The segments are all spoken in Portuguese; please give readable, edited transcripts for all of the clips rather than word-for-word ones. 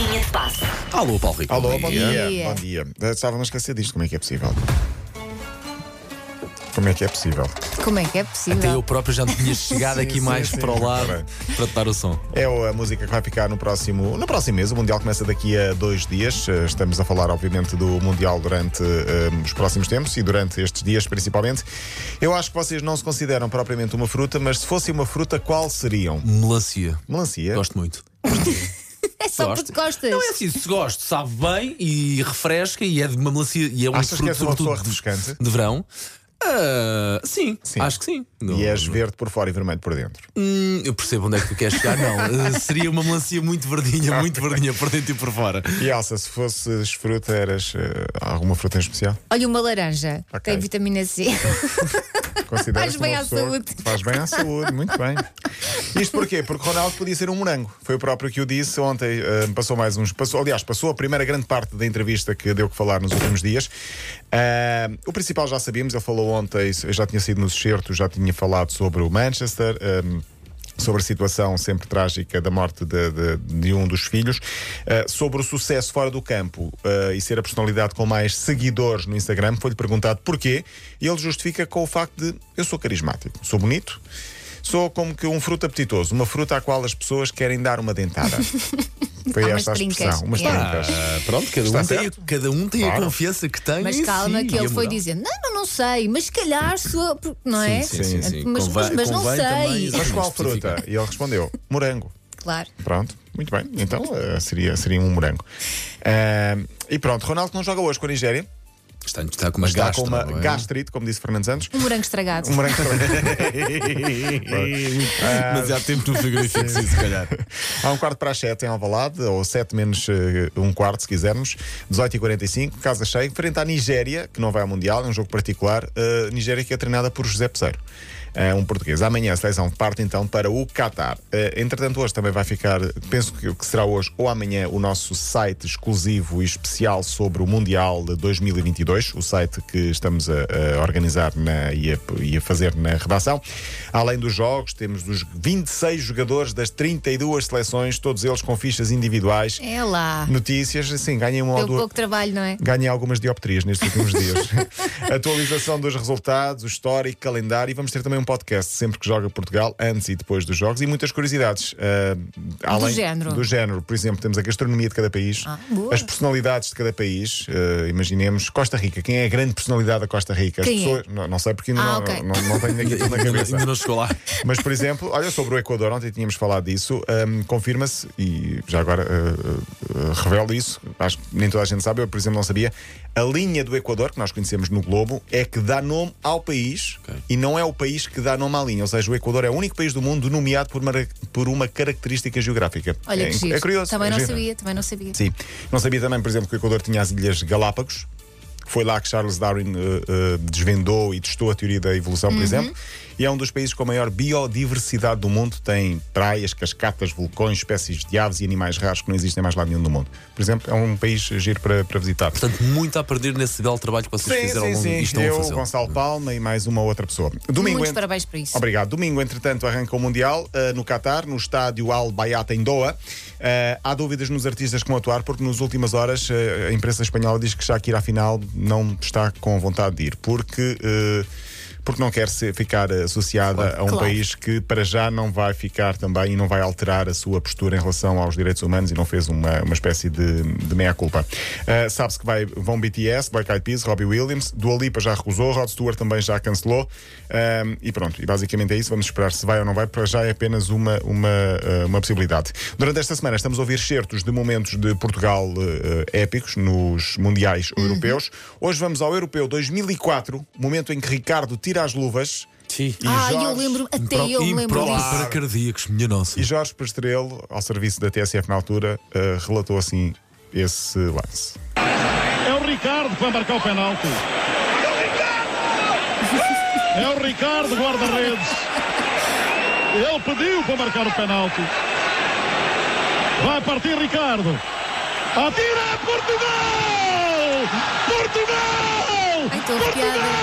Linha de passe. Alô, Paulo Rico. Alô, bom dia. Bom dia. Estávamos a esquecer disto. Como é que é possível? Como é que é possível? Até eu próprio já tinha chegado aqui para o lado para te dar o som. É a música que vai ficar no próximo mês. O Mundial começa daqui a 2 dias. Estamos a falar, obviamente, do Mundial durante os próximos tempos e durante estes dias, principalmente. Eu acho que vocês não se consideram propriamente uma fruta, mas se fosse uma fruta, qual seriam? Melancia. Gosto muito. É só porque gostas. Não é assim, se gosto, sabe bem e refresca e é de uma melancia. E é um fruto, que é uma pessoa refrescante? De verão. Sim, acho que sim. E és verde por fora e vermelho por dentro. Eu percebo onde é que tu queres chegar, não. Seria uma melancia muito verdinha por dentro e por fora. E Elsa, se fosses fruta, eras alguma fruta em especial? Olha, uma laranja. Okay. Tem vitamina C. Faz bem à saúde. Faz bem à saúde, muito bem. Isto porquê? Porque Ronaldo podia ser um morango. Foi o próprio que o disse ontem. Passou a primeira grande parte da entrevista que deu que falar nos últimos dias. O principal já sabíamos. Ele falou ontem, já tinha sido nos excertos, já tinha falado sobre o Manchester, sobre a situação sempre trágica da morte de um dos filhos, sobre o sucesso fora do campo e ser a personalidade com mais seguidores no Instagram. Foi-lhe perguntado porquê e ele justifica com o facto de: eu sou carismático, sou bonito, sou como que um fruto apetitoso, uma fruta à qual as pessoas querem dar uma dentada. Foi esta a expressão, umas trincas. Pronto, cada um tem claro. A confiança que tem. Mas calma, sim, que ele foi dizendo: não sei, mas se calhar sua. Não é? Sim. Mas não sei. Mas qual fruta? E ele respondeu: morango. Claro. Pronto, muito bem. Então seria um morango. E pronto, Ronaldo não joga hoje com a Nigéria. Está com uma gastrite, como disse Fernando Santos. Um morango estragado. Mas há tempo no frigorífico, se calhar. Há 6:15 em Alvalade, ou 7:15, se quisermos. 18:45, casa cheia, frente à Nigéria, que não vai ao Mundial, é um jogo particular. Nigéria que é treinada por José Peseiro, um português. Amanhã a seleção parte então para o Qatar. Entretanto, hoje também vai ficar, penso que será hoje ou amanhã, o nosso site exclusivo e especial sobre o Mundial de 2022, o site que estamos a organizar e a fazer na redação. Além dos jogos, temos os 26 jogadores das 32 seleções, todos eles com fichas individuais. É lá. Notícias, assim, ganhei um deu pouco trabalho, não é? Ganhei algumas dioptrias nestes últimos dias. Atualização dos resultados, o histórico, calendário, e vamos ter também um podcast sempre que joga Portugal, antes e depois dos jogos, e muitas curiosidades do género. Por exemplo, temos a gastronomia de cada país, as personalidades de cada país. Imaginemos Costa Rica. Quem é a grande personalidade da Costa Rica? Não sei porque não tenho aquilo na cabeça. Ainda não chegou lá. Mas, por exemplo, olha, sobre o Equador, ontem tínhamos falado disso. Confirma-se, e já agora revelo isso, acho que nem toda a gente sabe, eu, por exemplo, não sabia. A linha do Equador, que nós conhecemos no globo, é que dá nome ao país e não é o país que dá nome à linha. Ou seja, o Equador é o único país do mundo nomeado por uma característica geográfica. Olha que giro. É curioso. Também não sabia. Sim. Não sabia também, por exemplo, que o Equador tinha as Ilhas Galápagos. Foi lá que Charles Darwin desvendou e testou a teoria da evolução, por exemplo. E é um dos países com a maior biodiversidade do mundo. Tem praias, cascatas, vulcões, espécies de aves e animais raros que não existem mais lá nenhum do mundo. Por exemplo, é um país giro para visitar. Portanto, muito a perder nesse belo trabalho que vocês fizeram ao longo disto. Eu, Gonçalo Palma e mais uma outra pessoa. Muitos parabéns por isso. Obrigado. Domingo, entretanto, arranca o Mundial no Qatar, no Estádio Al Bayt em Doha. Há dúvidas nos artistas como atuar, porque nas últimas horas a imprensa espanhola diz que Shakira, afinal, não está com vontade de ir, porque não quer ficar associada a um país que para já não vai ficar também e não vai alterar a sua postura em relação aos direitos humanos, e não fez uma espécie de meia-culpa. Sabe-se que vão BTS, Black Eyed Peas, Robbie Williams, Dua Lipa já recusou, Rod Stewart também já cancelou, e pronto, e basicamente é isso. Vamos esperar se vai ou não vai, para já é apenas uma possibilidade. Durante esta semana estamos a ouvir certos de momentos de Portugal épicos nos mundiais europeus. Hoje vamos ao Europeu 2004, momento em que Ricardo tira as luvas. Sim. Eu lembro disso. Para cardíacos, minha nossa. E Jorge Pastrelo, ao serviço da TSF na altura, relatou assim esse lance. É o Ricardo que vai marcar o penalti. É o Ricardo, guarda-redes. Ele pediu para marcar o penalti. Vai partir Ricardo. Atira Portugal! Portugal! Ai, Portugal!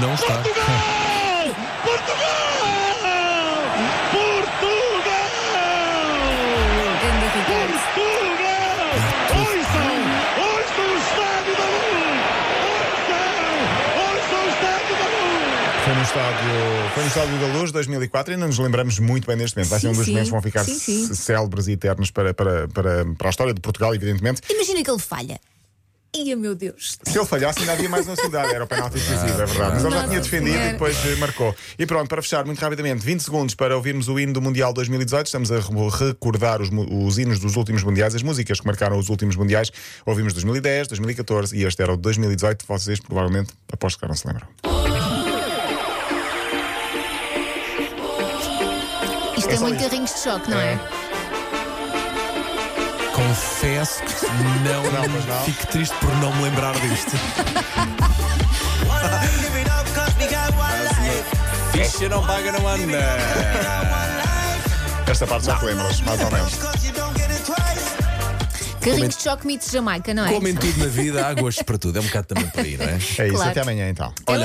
Não está. Portugal! Foi no Estádio da Luz 2004 e ainda nos lembramos muito bem neste momento. Vai ser um dos momentos que vão ficar célebres e eternos para a história de Portugal, evidentemente. Imagina que ele falha. Ia, meu Deus. Se ele falhasse, ainda havia mais uma cidade. Era o penalti decisivo, é verdade. Mas ele já tinha defendido e depois marcou. E pronto, para fechar muito rapidamente, 20 segundos para ouvirmos o hino do Mundial 2018. Estamos a recordar os hinos dos últimos mundiais, as músicas que marcaram os últimos mundiais. Ouvimos 2010, 2014 e este era o 2018. Vocês provavelmente, aposto que não se lembram. Isto é muito carrinhos de choque, não é? Confesso que não. Fico triste por não me lembrar disto. Ficha não paga, não anda. Esta parte já te lembras, mais ou menos. Carrinhos de choque, mitos de Jamaica, não é? Como em tudo na vida, há gostos para tudo. É um bocado também por aí, não é? É isso, até amanhã então. Olha,